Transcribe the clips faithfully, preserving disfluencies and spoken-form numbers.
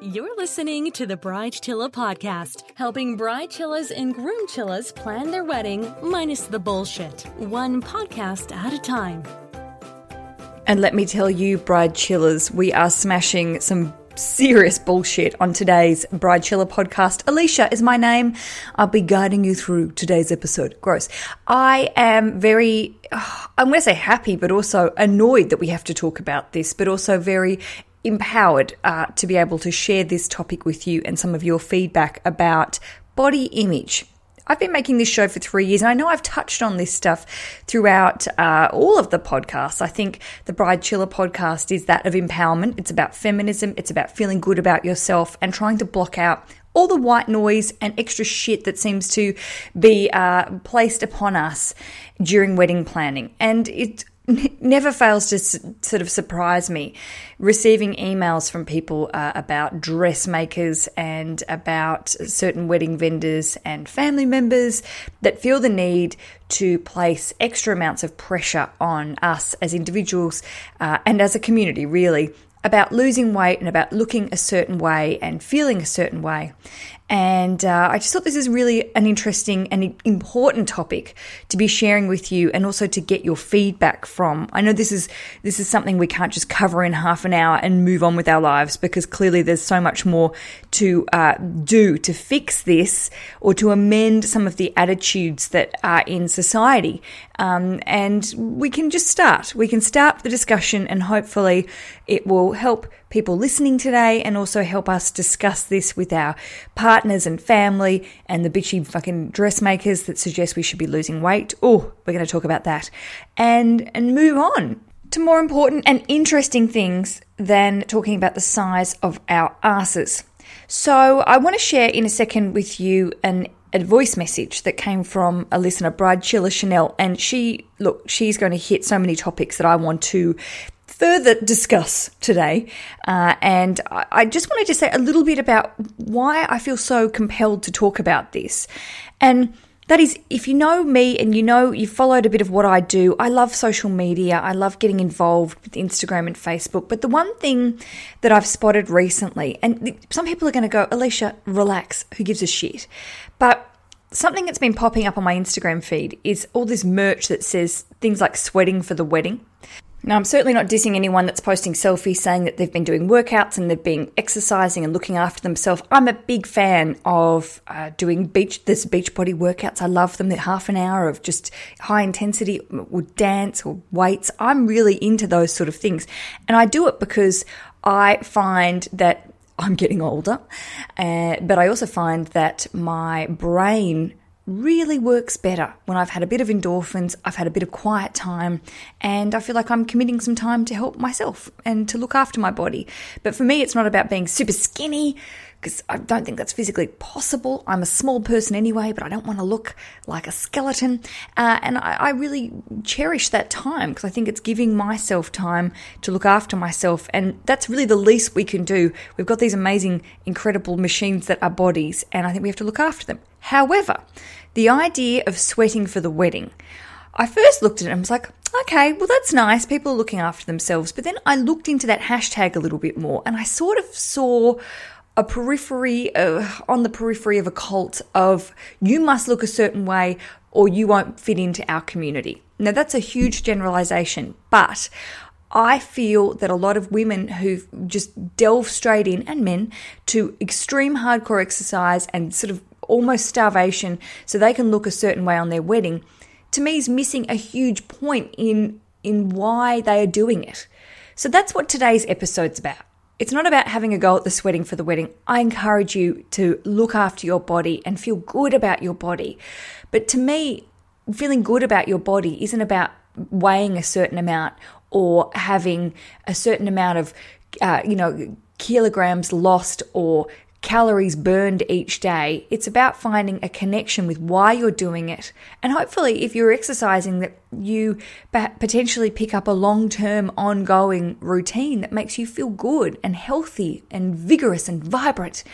You're listening to the Bride Chilla podcast, helping bride chillas and groom chillas plan their wedding, minus the bullshit, one podcast at a time. And let me tell you, bride chillas, we are smashing some serious bullshit on today's Bride Chilla podcast. Alicia is my name. I'll be guiding you through today's episode. Gross. I am very... I'm going to say happy, but also annoyed that we have to talk about this, but also very empowered uh, to be able to share this topic with you and some of your feedback about body image. I've been making this show for three years, and I know I've touched on this stuff throughout uh, all of the podcasts. I think the Bride Chilla podcast is that of empowerment. It's about feminism. It's about feeling good about yourself and trying to block out all the white noise and extra shit that seems to be uh, placed upon us during wedding planning. And it n- never fails to s- sort of surprise me receiving emails from people uh, about dressmakers and about certain wedding vendors and family members that feel the need to place extra amounts of pressure on us as individuals uh, and as a community, really, about losing weight and about looking a certain way and feeling a certain way. And uh, I just thought this is really an interesting and important topic to be sharing with you, and also to get your feedback from. I know this is this is something we can't just cover in half an hour and move on with our lives, because clearly there's so much more to uh, do to fix this, or to amend some of the attitudes that are in society. Um, and we can just start. We can start the discussion, and hopefully it will help people listening today, and also help us discuss this with our partners and family and the bitchy fucking dressmakers that suggest we should be losing weight. Oh, we're going to talk about that, and and move on to more important and interesting things than talking about the size of our asses. So I want to share in a second with you an a voice message that came from a listener, Bride Chilla Chanel, and she, look, she's going to hit so many topics that I want to further discuss today. Uh, and I, I just wanted to say a little bit about why I feel so compelled to talk about this. And that is, if you know me and you know you've followed a bit of what I do, I love social media. I love getting involved with Instagram and Facebook. But the one thing that I've spotted recently, and some people are going to go, Alicia, relax, who gives a shit? But something that's been popping up on my Instagram feed is all this merch that says things like sweating for the wedding. Now, I'm certainly not dissing anyone that's posting selfies saying that they've been doing workouts and they've been exercising and looking after themselves. I'm a big fan of uh, doing beach, this beach body workouts. I love them. They're half an hour of just high intensity or dance or weights. I'm really into those sort of things. And I do it because I find that I'm getting older, uh, but I also find that my brain really works better when I've had a bit of endorphins, I've had a bit of quiet time, and I feel like I'm committing some time to help myself and to look after my body. But for me, it's not about being super skinny, because I don't think that's physically possible. I'm a small person anyway, but I don't want to look like a skeleton. Uh, and I, I really cherish that time, because I think it's giving myself time to look after myself. And that's really the least we can do. We've got these amazing, incredible machines that are bodies, and I think we have to look after them. However, the idea of sweating for the wedding, I first looked at it and was like, okay, well, that's nice. People are looking after themselves. But then I looked into that hashtag a little bit more, and I sort of saw a periphery, uh, on the periphery of a cult of, you must look a certain way or you won't fit into our community. Now, that's a huge generalization, but I feel that a lot of women who just delve straight in, and men, to extreme hardcore exercise and sort of almost starvation so they can look a certain way on their wedding, to me is missing a huge point in, in why they are doing it. So that's what today's episode's about. It's not about having a go at the sweating for the wedding. I encourage you to look after your body and feel good about your body. But to me, feeling good about your body isn't about weighing a certain amount or having a certain amount of, uh, you know, kilograms lost or calories burned each day. It's about finding a connection with why you're doing it. And hopefully, if you're exercising, that you potentially pick up a long-term ongoing routine that makes you feel good and healthy and vigorous and vibrant,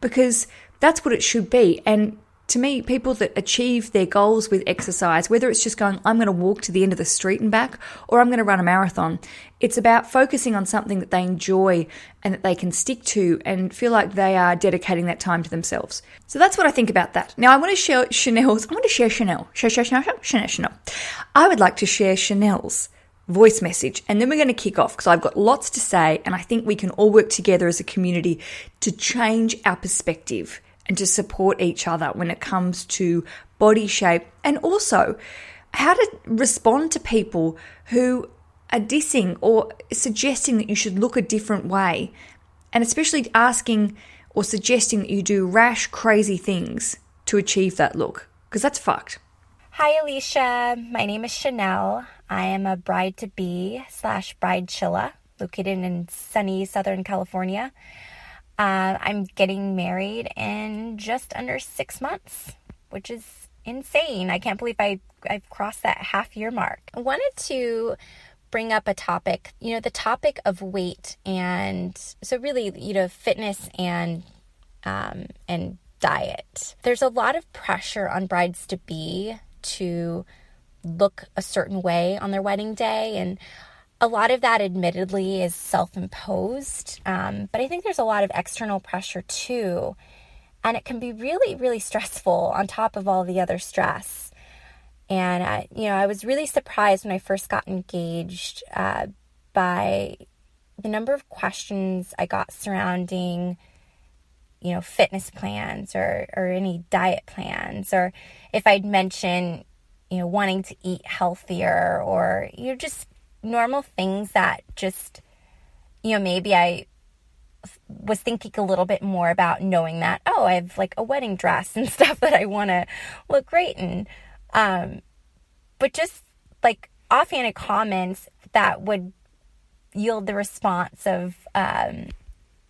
because that's what it should be. And to me, people that achieve their goals with exercise, whether it's just going, I'm going to walk to the end of the street and back, or I'm going to run a marathon, it's about focusing on something that they enjoy and that they can stick to and feel like they are dedicating that time to themselves. So that's what I think about that. Now, I want to share Chanel's, I want to share Chanel, share, share, Chanel, Chanel, Chanel. I would like to share Chanel's voice message, and then we're going to kick off because I've got lots to say, and I think we can all work together as a community to change our perspective and to support each other when it comes to body shape, and also how to respond to people who are dissing or suggesting that you should look a different way, and especially asking or suggesting that you do rash, crazy things to achieve that look, because that's fucked. Hi, Alicia. My name is Chanel. I am a bride-to-be slash bride chilla located in sunny Southern California. Uh, I'm getting married in just under six months, which is insane. I can't believe I, I've crossed that half year mark. I wanted to bring up a topic, you know, the topic of weight. And so really, you know, fitness and, um, and diet. There's a lot of pressure on brides-to-be to look a certain way on their wedding day. And a lot of that, admittedly, is self-imposed, um, but I think there's a lot of external pressure too, and it can be really, really stressful on top of all the other stress. And, I, you know, I was really surprised when I first got engaged uh, by the number of questions I got surrounding, you know, fitness plans or, or any diet plans, or if I'd mention, you know, wanting to eat healthier, or, you know, just normal things that just, you know, maybe I was thinking a little bit more about, knowing that, oh, I have like a wedding dress and stuff that I want to look great in. Um, but just like offhanded comments that would yield the response of, um,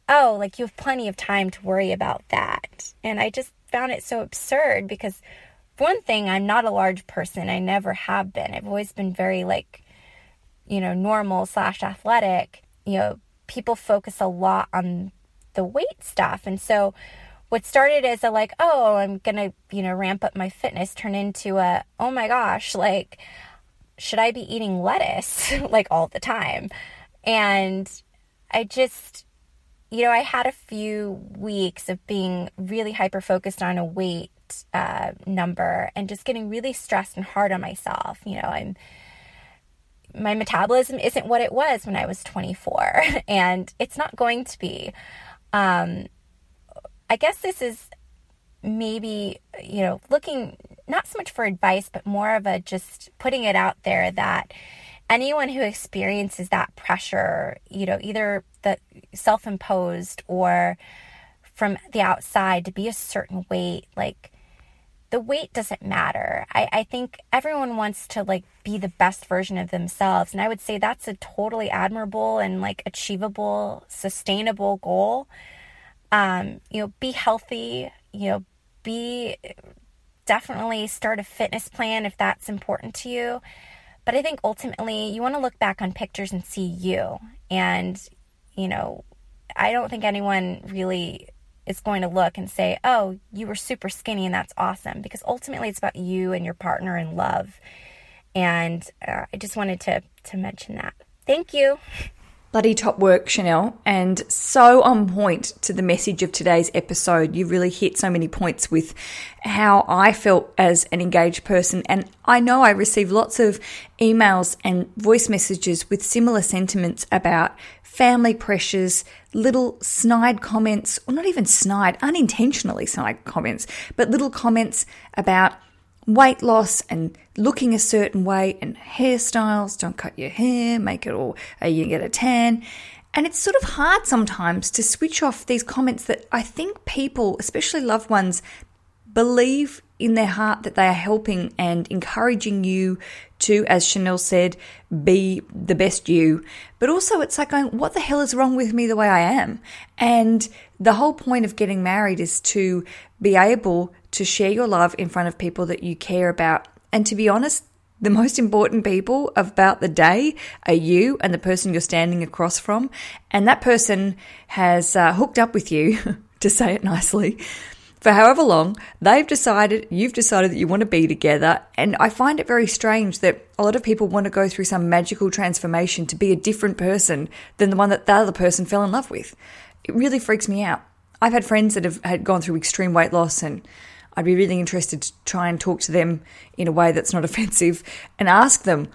oh, like you have plenty of time to worry about that. And I just found it so absurd because, for one thing, I'm not a large person. I never have been. I've always been very like, you know, normal slash athletic. You know, people focus a lot on the weight stuff. And so what started as a like, oh, I'm going to, you know, ramp up my fitness, turned into a, oh my gosh, like, should I be eating lettuce like all the time? And I just, you know, I had a few weeks of being really hyper-focused on a weight uh, number and just getting really stressed and hard on myself. You know, I'm, my metabolism isn't what it was when I was twenty-four, and it's not going to be. Um, I guess this is maybe, you know, looking not so much for advice, but more of a just putting it out there that anyone who experiences that pressure, you know, either the self-imposed or from the outside to be a certain weight, like, the weight doesn't matter. I, I think everyone wants to like be the best version of themselves. And I would say that's a totally admirable and like achievable, sustainable goal. Um, you know, be healthy, you know, be definitely start a fitness plan if that's important to you. But I think ultimately you want to look back on pictures and see you. And, you know, I don't think anyone really is going to look and say, oh, you were super skinny and that's awesome, because ultimately it's about you and your partner and love. And uh, I just wanted to to mention that. Thank you. Bloody top work, Chanel, and so on point to the message of today's episode. You really hit so many points with how I felt as an engaged person, and I know I receive lots of emails and voice messages with similar sentiments about family pressures, little snide comments, or not even snide, unintentionally snide comments, but little comments about weight loss and looking a certain way and hairstyles, don't cut your hair, make it all, you get a tan. And it's sort of hard sometimes to switch off these comments that I think people, especially loved ones, believe in their heart that they are helping and encouraging you to, as Chanel said, be the best you. But also it's like going, what the hell is wrong with me the way I am? And the whole point of getting married is to be able to share your love in front of people that you care about. And to be honest, the most important people about the day are you and the person you're standing across from. And that person has uh, hooked up with you, to say it nicely, for however long they've decided, you've decided that you want to be together. And I find it very strange that a lot of people want to go through some magical transformation to be a different person than the one that the other person fell in love with. It really freaks me out. I've had friends that have had gone through extreme weight loss, and I'd be really interested to try and talk to them in a way that's not offensive and ask them,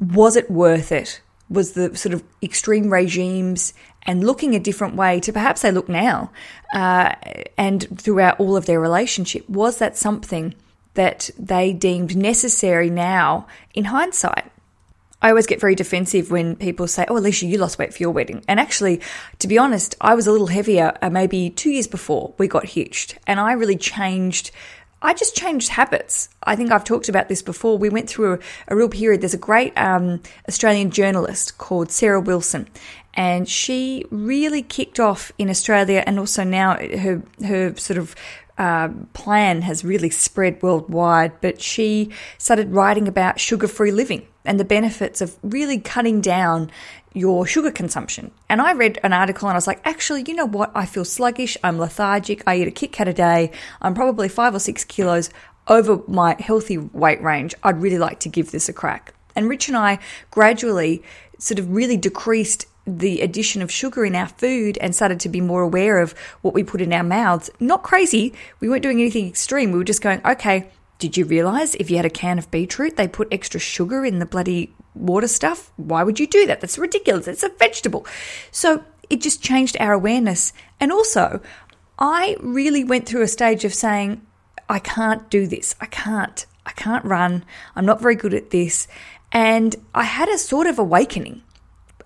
was it worth it? Was the sort of extreme regimes and looking a different way to perhaps they look now uh, and throughout all of their relationship, was that something that they deemed necessary now in hindsight? I always get very defensive when people say, oh, Alicia, you lost weight for your wedding. And actually, to be honest, I was a little heavier uh, maybe two years before we got hitched, and I really changed I just changed habits. I think I've talked about this before. We went through a, a real period. There's a great um, Australian journalist called Sarah Wilson, and she really kicked off in Australia, and also now her her sort of uh, plan has really spread worldwide. But she started writing about sugar-free living and the benefits of really cutting down your sugar consumption. And I read an article and I was like, actually, you know what? I feel sluggish. I'm lethargic. I eat a Kit Kat a day. I'm probably five or six kilos over my healthy weight range. I'd really like to give this a crack. And Rich and I gradually sort of really decreased the addition of sugar in our food and started to be more aware of what we put in our mouths. Not crazy. We weren't doing anything extreme. We were just going, okay, did you realize if you had a can of beetroot, they put extra sugar in the bloody water stuff? Why would you do that? That's ridiculous. It's a vegetable. So it just changed our awareness. And also, I really went through a stage of saying, I can't do this. I can't. I can't run. I'm not very good at this. And I had a sort of awakening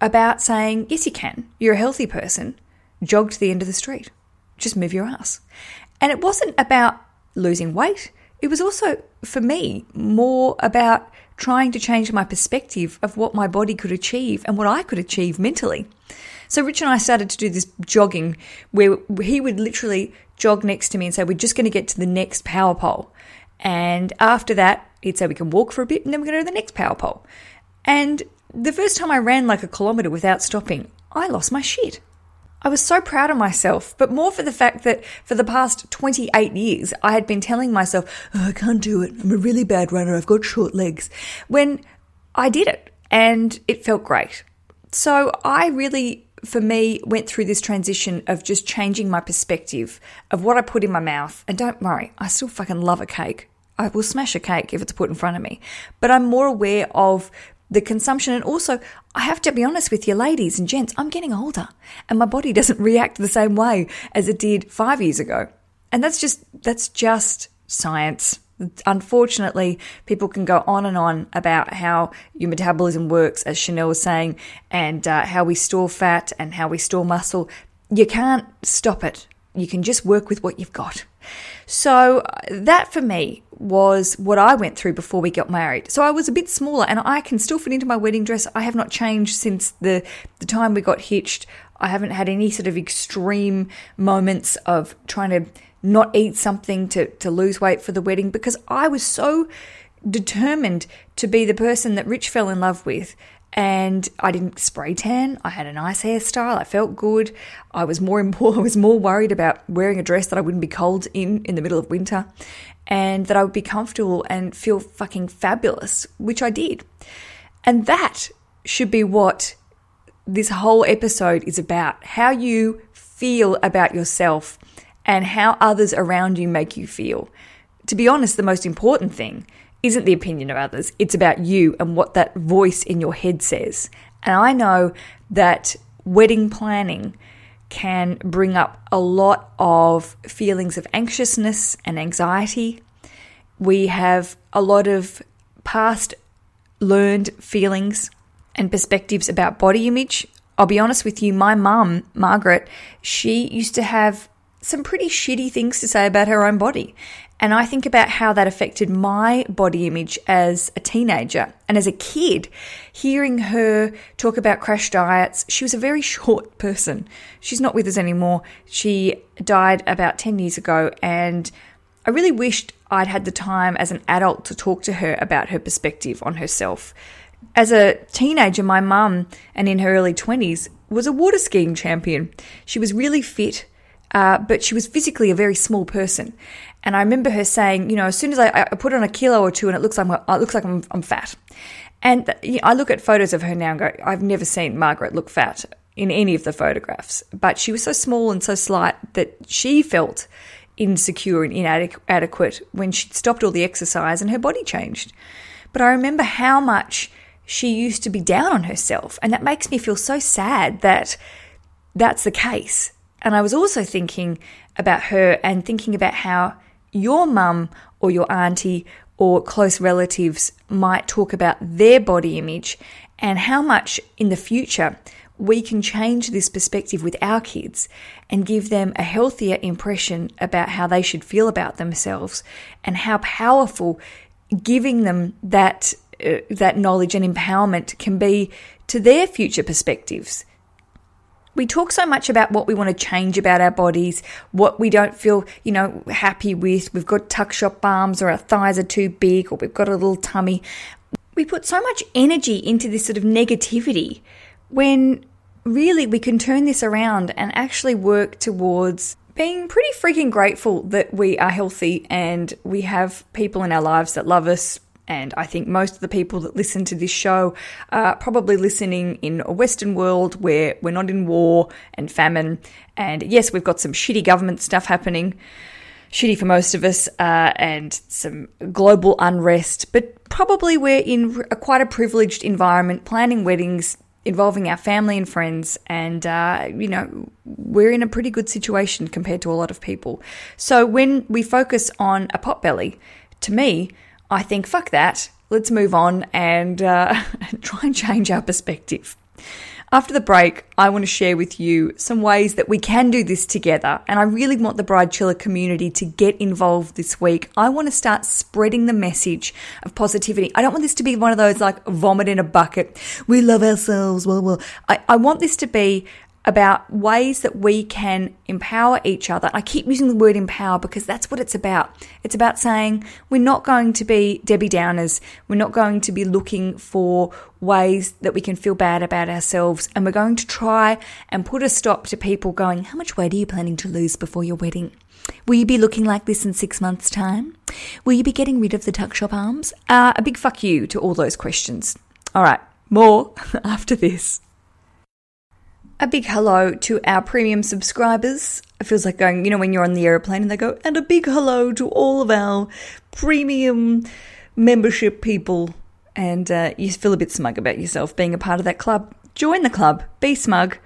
about saying, yes, you can. You're a healthy person. Jog to the end of the street. Just move your ass. And it wasn't about losing weight. It was also, for me, more about trying to change my perspective of what my body could achieve and what I could achieve mentally. So Rich and I started to do this jogging where he would literally jog next to me and say, we're just going to get to the next power pole. And after that, he'd say we can walk for a bit and then we're going to go to the next power pole. And the first time I ran like a kilometre without stopping, I lost my shit. I was so proud of myself, but more for the fact that for the past twenty-eight years, I had been telling myself, oh, I can't do it. I'm a really bad runner. I've got short legs. When I did it, and it felt great. So I really, for me, went through this transition of just changing my perspective of what I put in my mouth. And don't worry, I still fucking love a cake. I will smash a cake if it's put in front of me. But I'm more aware of the consumption. And also, I have to be honest with you, ladies and gents, I'm getting older and my body doesn't react the same way as it did five years ago. And that's just, that's just science. Unfortunately, people can go on and on about how your metabolism works, as Chanel was saying, and uh, how we store fat and how we store muscle. You can't stop it. You can just work with what you've got. So that for me was what I went through before we got married. So I was a bit smaller and I can still fit into my wedding dress. I have not changed since the, the time we got hitched. I haven't had any sort of extreme moments of trying to not eat something to, to lose weight for the wedding, because I was so determined to be the person that Rich fell in love with. And I didn't spray tan. I had a nice hairstyle. I felt good. I was more important. I was more worried about wearing a dress that I wouldn't be cold in in the middle of winter, and that I would be comfortable and feel fucking fabulous, which I did. And that should be what this whole episode is about: how you feel about yourself and how others around you make you feel. To be honest, the most important thing isn't the opinion of others. It's about you and what that voice in your head says. And I know that wedding planning can bring up a lot of feelings of anxiousness and anxiety. We have a lot of past learned feelings and perspectives about body image. I'll be honest with you, my mum, Margaret, she used to have some pretty shitty things to say about her own body. And I think about how that affected my body image as a teenager and as a kid, hearing her talk about crash diets. She was a very short person. She's not with us anymore. She died about ten years ago, and I really wished I'd had the time as an adult to talk to her about her perspective on herself. As a teenager, my mum, and in her early twenties, was a water skiing champion. She was really fit. uh, but she was physically a very small person. And I remember her saying, you know, as soon as I, I put on a kilo or two and it looks like I'm, it looks like I'm, I'm fat. And you know, I look at photos of her now and go, I've never seen Margaret look fat in any of the photographs. But she was so small and so slight that she felt insecure and inadequate when she'd stopped all the exercise and her body changed. But I remember how much she used to be down on herself. And that makes me feel so sad that that's the case. And I was also thinking about her and thinking about how your mum or your auntie or close relatives might talk about their body image and how much in the future we can change this perspective with our kids and give them a healthier impression about how they should feel about themselves and how powerful giving them that uh, that knowledge and empowerment can be to their future perspectives. We talk so much about what we want to change about our bodies, what we don't feel, you know, happy with. We've got tuck shop arms, or our thighs are too big, or we've got a little tummy. We put so much energy into this sort of negativity when really we can turn this around and actually work towards being pretty freaking grateful that we are healthy and we have people in our lives that love us. And I think most of the people that listen to this show are probably listening in a Western world where we're not in war and famine. And yes, we've got some shitty government stuff happening, shitty for most of us, uh, and some global unrest. But probably we're in a, quite a privileged environment, planning weddings involving our family and friends. And, uh, you know, we're in a pretty good situation compared to a lot of people. So when we focus on a potbelly, to me, I think, fuck that, let's move on and uh, try and change our perspective. After the break, I want to share with you some ways that we can do this together. And I really want the Bride Chilla community to get involved this week. I want to start spreading the message of positivity. I don't want this to be one of those like vomit in a bucket, we love ourselves, well, well. I, I want this to be about ways that we can empower each other. I keep using the word empower because that's what it's about. It's about saying we're not going to be Debbie Downers. We're not going to be looking for ways that we can feel bad about ourselves. And we're going to try and put a stop to people going, how much weight are you planning to lose before your wedding? Will you be looking like this in six months' time? Will you be getting rid of the tuck shop arms? Uh, a big fuck you to all those questions. All right, more after this. A big hello to our premium subscribers. It feels like going, you know, when you're on the airplane and they go, and a big hello to all of our premium membership people. And uh, you feel a bit smug about yourself being a part of that club. Join the club. Be smug.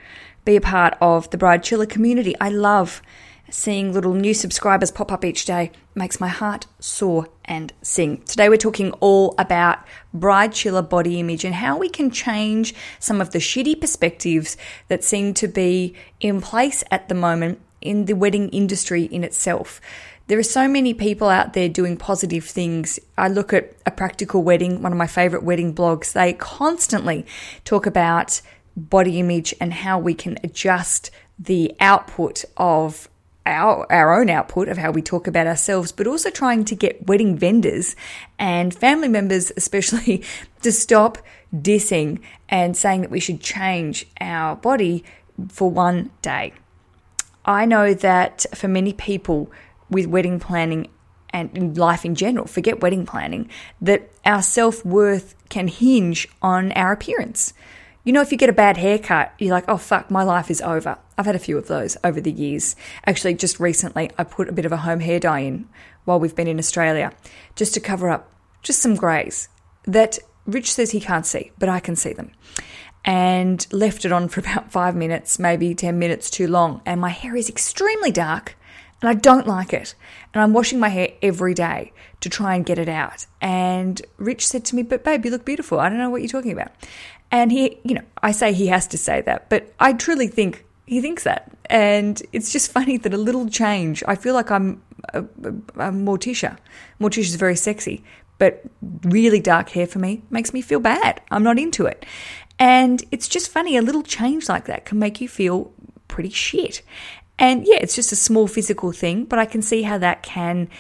Be a part of the Bride Chilla community. I love seeing little new subscribers pop up each day. It makes my heart soar and sing. Today we're talking all about Bride Chilla body image and how we can change some of the shitty perspectives that seem to be in place at the moment in the wedding industry in itself. There are so many people out there doing positive things. I look at A Practical Wedding, one of my favorite wedding blogs. They constantly talk about body image and how we can adjust the output of Our, our own output of how we talk about ourselves, but also trying to get wedding vendors and family members especially to stop dissing and saying that we should change our body for one day. I know that for many people with wedding planning and in life in general, forget wedding planning, that our self-worth can hinge on our appearance. You know, if you get a bad haircut, you're like, oh, fuck, my life is over. I've had a few of those over the years. Actually, just recently, I put a bit of a home hair dye in while we've been in Australia just to cover up just some greys that Rich says he can't see, but I can see them. And left it on for about five minutes, maybe ten minutes too long. And my hair is extremely dark and I don't like it. And I'm washing my hair every day to try and get it out. And Rich said to me, but babe, you look beautiful. I don't know what you're talking about. And he, you know, I say he has to say that, but I truly think he thinks that. And it's just funny that a little change, I feel like I'm a, a Morticia. Morticia's very sexy, but really dark hair for me makes me feel bad. I'm not into it. And it's just funny, a little change like that can make you feel pretty shit. And yeah, it's just a small physical thing, but I can see how that can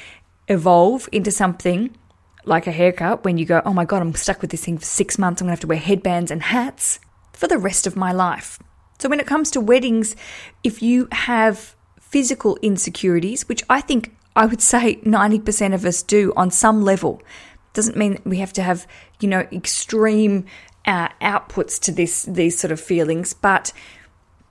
evolve into something like a haircut when you go, oh my God, I'm stuck with this thing for six months. I'm going to have to wear headbands and hats for the rest of my life. So when it comes to weddings, if you have physical insecurities, which I think I would say ninety percent of us do on some level. Doesn't mean we have to have, you know, extreme uh, outputs to this these sort of feelings, but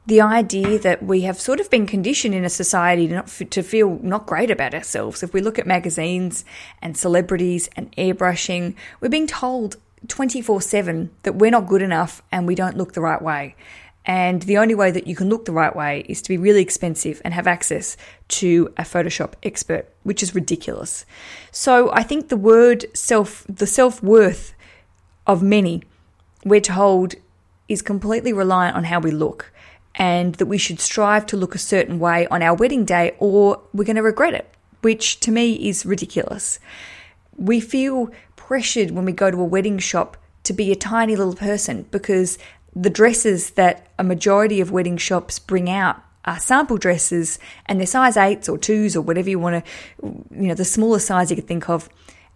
the idea that we have sort of been conditioned in a society not f- to feel not great about ourselves. If we look at magazines and celebrities and airbrushing, we're being told twenty-four seven that we're not good enough and we don't look the right way. And the only way that you can look the right way is to be really expensive and have access to a Photoshop expert, which is ridiculous. So I think the word self, the self-worth of many, we're told, is completely reliant on how we look, and that we should strive to look a certain way on our wedding day or we're going to regret it, which to me is ridiculous. We feel pressured when we go to a wedding shop to be a tiny little person because the dresses that a majority of wedding shops bring out are sample dresses, and they're size eights or twos or whatever you want to, you know, the smallest size you could think of.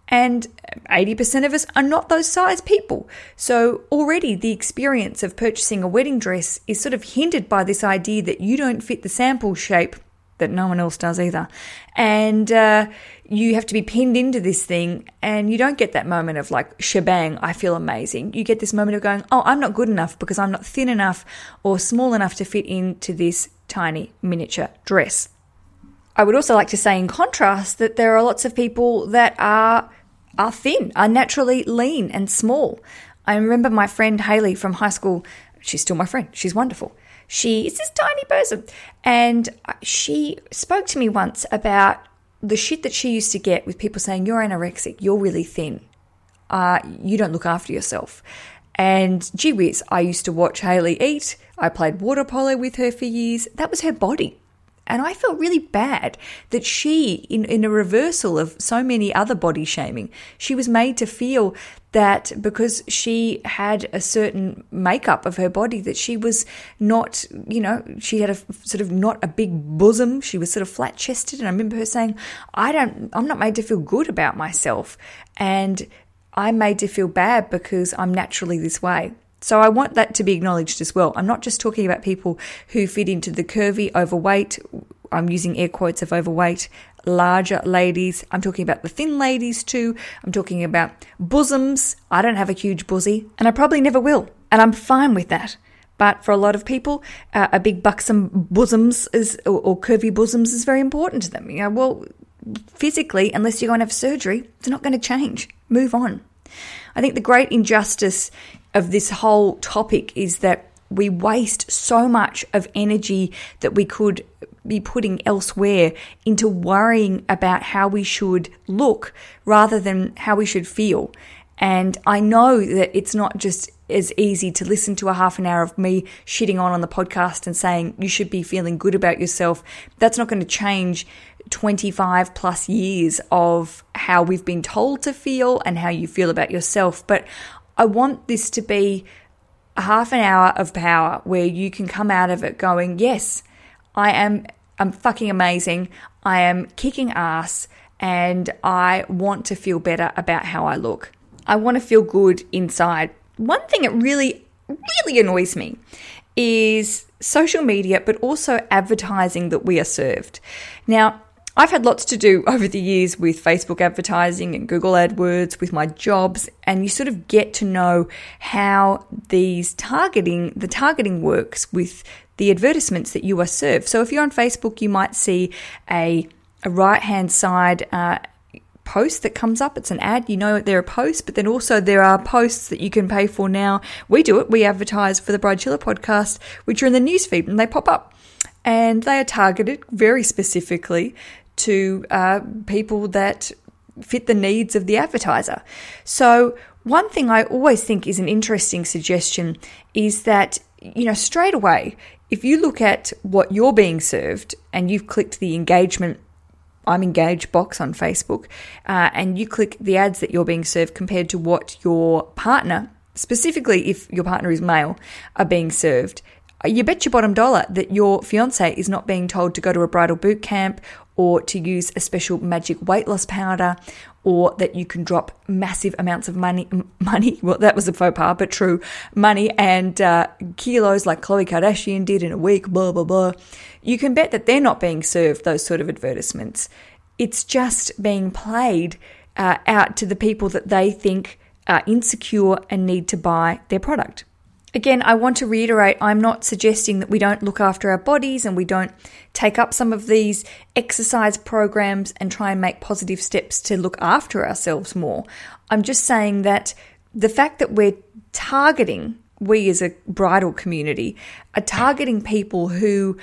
And eighty percent of us are not those size people. So already the experience of purchasing a wedding dress is sort of hindered by this idea that you don't fit the sample shape, that no one else does either. And uh, you have to be pinned into this thing, and you don't get that moment of like, shebang, I feel amazing. You get this moment of going, oh, I'm not good enough because I'm not thin enough or small enough to fit into this tiny miniature dress. I would also like to say in contrast that there are lots of people that are are thin, are naturally lean and small. I remember my friend Hayley from high school. She's still my friend. She's wonderful. She is this tiny person, and she spoke to me once about the shit that she used to get with people saying, you're anorexic, you're really thin, uh, you don't look after yourself. And gee whiz, I used to watch Hayley eat. I played water polo with her for years. That was her body. And I felt really bad that she, in, in a reversal of so many other body shaming, she was made to feel that because she had a certain makeup of her body that she was not, you know, she had a sort of not a big bosom. She was sort of flat-chested. And I remember her saying, I don't, I'm not made to feel good about myself. And I'm made to feel bad because I'm naturally this way. So I want that to be acknowledged as well. I'm not just talking about people who fit into the curvy, overweight, I'm using air quotes of overweight, larger ladies. I'm talking about the thin ladies too. I'm talking about bosoms. I don't have a huge buzzy, and I probably never will, and I'm fine with that. But for a lot of people, uh, a big buxom bosoms is or, or curvy bosoms is very important to them. You know, well, physically, unless you're going to have surgery, it's not going to change. Move on. I think the great injustice of this whole topic is that we waste so much of energy that we could be putting elsewhere into worrying about how we should look rather than how we should feel. And I know that it's not just as easy to listen to a half an hour of me shitting on on the podcast and saying you should be feeling good about yourself. That's not going to change twenty-five plus years of how we've been told to feel and how you feel about yourself. But I want this to be a half an hour of power where you can come out of it going, yes, I am I'm fucking amazing. I am kicking ass, and I want to feel better about how I look. I want to feel good inside. One thing that really, really annoys me is social media, but also advertising that we are served. Now, I've had lots to do over the years with Facebook advertising and Google AdWords, with my jobs, and you sort of get to know how these targeting, the targeting works with the advertisements that you are served. So if you're on Facebook, you might see a, a right-hand side uh, post that comes up. It's an ad. You know there are posts, but then also there are posts that you can pay for now. We do it. We advertise for the Bride Chilla podcast, which are in the newsfeed, and they pop up. And they are targeted very specifically to uh, people that fit the needs of the advertiser. So one thing I always think is an interesting suggestion is that, you know, straight away, if you look at what you're being served and you've clicked the engagement, I'm engaged box on Facebook, uh, and you click the ads that you're being served compared to what your partner, specifically if your partner is male, are being served, you bet your bottom dollar that your fiance is not being told to go to a bridal boot camp or to use a special magic weight loss powder, or that you can drop massive amounts of money, money. Well, that was a faux pas, but true money and uh, kilos like Khloe Kardashian did in a week, blah, blah, blah. You can bet that they're not being served those sort of advertisements. It's just being played uh, out to the people that they think are insecure and need to buy their product. Again, I want to reiterate, I'm not suggesting that we don't look after our bodies and we don't take up some of these exercise programs and try and make positive steps to look after ourselves more. I'm just saying that the fact that we're targeting, we as a bridal community, are targeting people who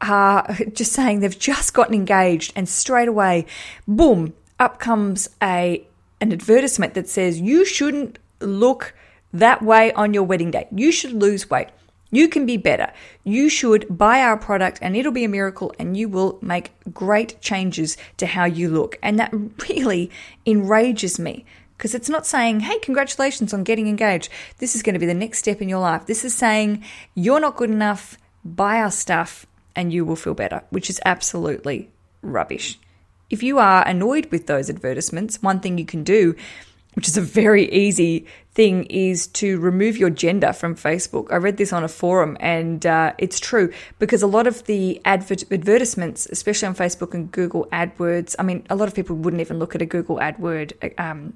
are just saying they've just gotten engaged and straight away, boom, up comes a an advertisement that says you shouldn't look that way on your wedding day. You should lose weight. You can be better. You should buy our product and it'll be a miracle and you will make great changes to how you look. And that really enrages me because it's not saying, hey, congratulations on getting engaged. This is going to be the next step in your life. This is saying you're not good enough. Buy our stuff and you will feel better, which is absolutely rubbish. If you are annoyed with those advertisements, one thing you can do, which is a very easy thing, is to remove your gender from Facebook. I read this on a forum and uh, it's true because a lot of the adver- advertisements, especially on Facebook and Google AdWords, I mean, a lot of people wouldn't even look at a Google AdWord um,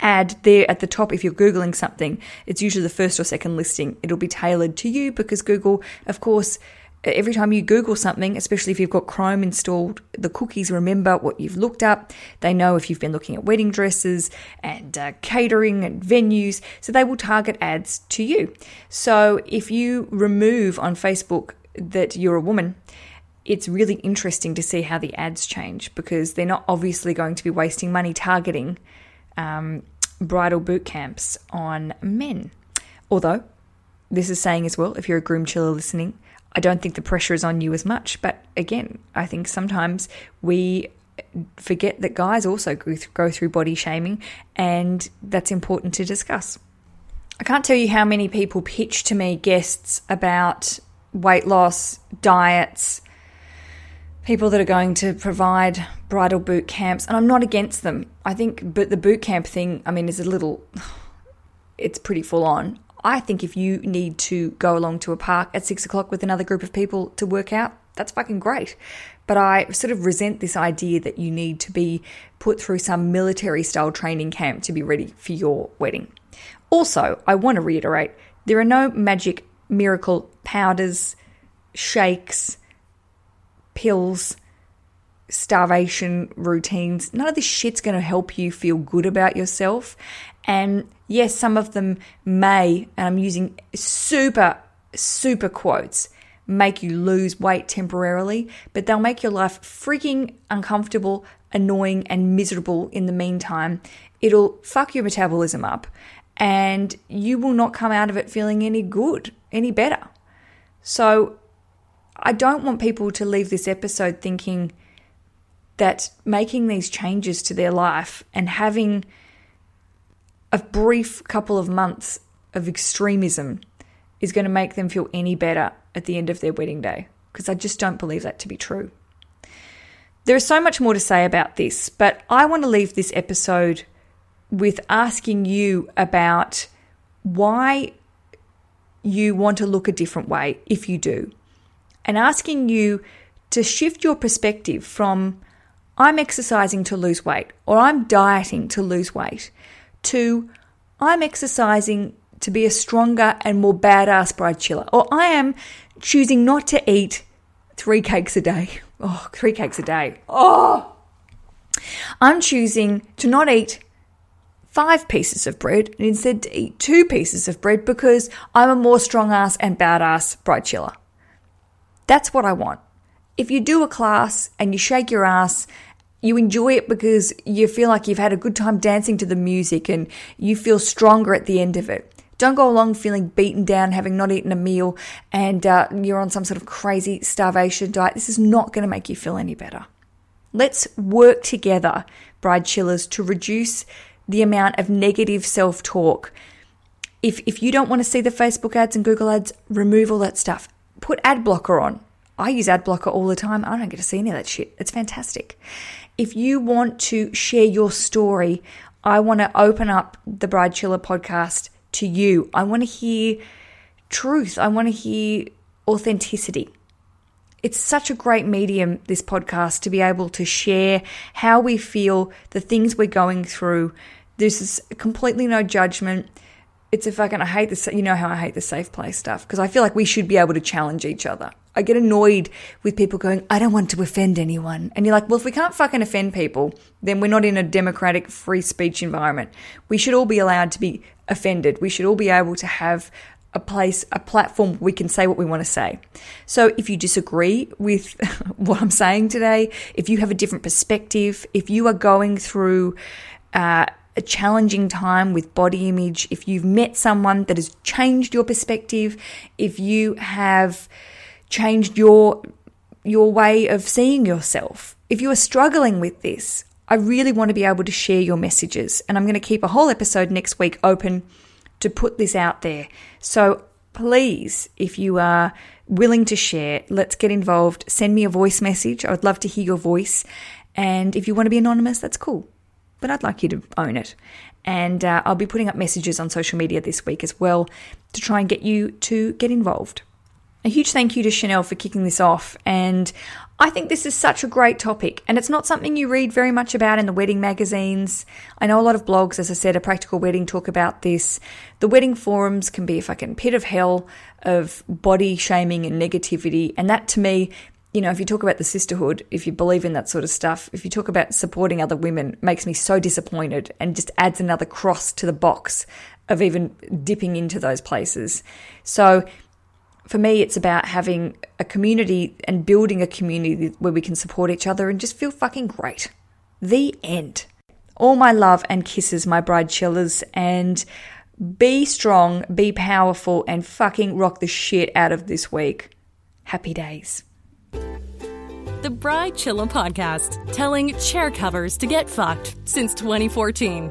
ad there at the top. If you're Googling something, it's usually the first or second listing. It'll be tailored to you because Google, of course, every time you Google something, especially if you've got Chrome installed, the cookies remember what you've looked up. They know if you've been looking at wedding dresses and uh, catering and venues, so they will target ads to you. So if you remove on Facebook that you're a woman, it's really interesting to see how the ads change because they're not obviously going to be wasting money targeting um, bridal boot camps on men. Although, this is saying as well, if you're a groom chiller listening, I don't think the pressure is on you as much. But again, I think sometimes we forget that guys also go through body shaming and that's important to discuss. I can't tell you how many people pitch to me guests about weight loss, diets, people that are going to provide bridal boot camps. And I'm not against them. I think but the boot camp thing, I mean, is a little, it's pretty full on. I think if you need to go along to a park at six o'clock with another group of people to work out, that's fucking great. But I sort of resent this idea that you need to be put through some military-style training camp to be ready for your wedding. Also, I want to reiterate, there are no magic miracle powders, shakes, pills, starvation routines. None of this shit's going to help you feel good about yourself. And yes, some of them may, and I'm using super, super quotes, make you lose weight temporarily, but they'll make your life freaking uncomfortable, annoying, and miserable in the meantime. It'll fuck your metabolism up, and you will not come out of it feeling any good, any better. So I don't want people to leave this episode thinking that making these changes to their life and having a brief couple of months of extremism is going to make them feel any better at the end of their wedding day, because I just don't believe that to be true. There is so much more to say about this, but I want to leave this episode with asking you about why you want to look a different way, if you do, and asking you to shift your perspective from I'm exercising to lose weight or I'm dieting to lose weight to I'm exercising to be a stronger and more badass bride chiller, or I am choosing not to eat three cakes a day. Oh, three cakes a day. Oh, I'm choosing to not eat five pieces of bread and instead to eat two pieces of bread because I'm a more strong ass and badass bride chiller. That's what I want. If you do a class and you shake your ass, you enjoy it because you feel like you've had a good time dancing to the music and you feel stronger at the end of it. Don't go along feeling beaten down, having not eaten a meal, and uh, you're on some sort of crazy starvation diet. This is not going to make you feel any better. Let's work together, bride chillers, to reduce the amount of negative self-talk. If, if you don't want to see the Facebook ads and Google ads, remove all that stuff. Put ad blocker on. I use ad blocker all the time. I don't get to see any of that shit. It's fantastic. If you want to share your story, I want to open up the Bride Chilla podcast to you. I want to hear truth. I want to hear authenticity. It's such a great medium, this podcast, to be able to share how we feel, the things we're going through. This is completely no judgment. It's a fucking, I hate this, you know how I hate the safe play stuff, because I feel like we should be able to challenge each other. I get annoyed with people going, I don't want to offend anyone. And you're like, well, if we can't fucking offend people, then we're not in a democratic free speech environment. We should all be allowed to be offended. We should all be able to have a place, a platform where we can say what we want to say. So if you disagree with what I'm saying today, if you have a different perspective, if you are going through uh, a challenging time with body image, if you've met someone that has changed your perspective, if you have changed your your way of seeing yourself, if you are struggling with this, I really want to be able to share your messages. And I'm going to keep a whole episode next week open to put this out there. So please, if you are willing to share, let's get involved. Send me a voice message. I would love to hear your voice. And if you want to be anonymous, that's cool. But I'd like you to own it. And uh, I'll be putting up messages on social media this week as well to try and get you to get involved. A huge thank you to Chanel for kicking this off. And I think this is such a great topic. And it's not something you read very much about in the wedding magazines. I know a lot of blogs, as I said, A Practical Wedding, talk about this. The wedding forums can be a fucking pit of hell of body shaming and negativity. And that, to me, you know, if you talk about the sisterhood, if you believe in that sort of stuff, if you talk about supporting other women, makes me so disappointed and just adds another cross to the box of even dipping into those places. So for me, it's about having a community and building a community where we can support each other and just feel fucking great. The end. All my love and kisses, my Bride Chillers, and be strong, be powerful, and fucking rock the shit out of this week. Happy days. The Bride Chilla Podcast, telling chair covers to get fucked since twenty fourteen.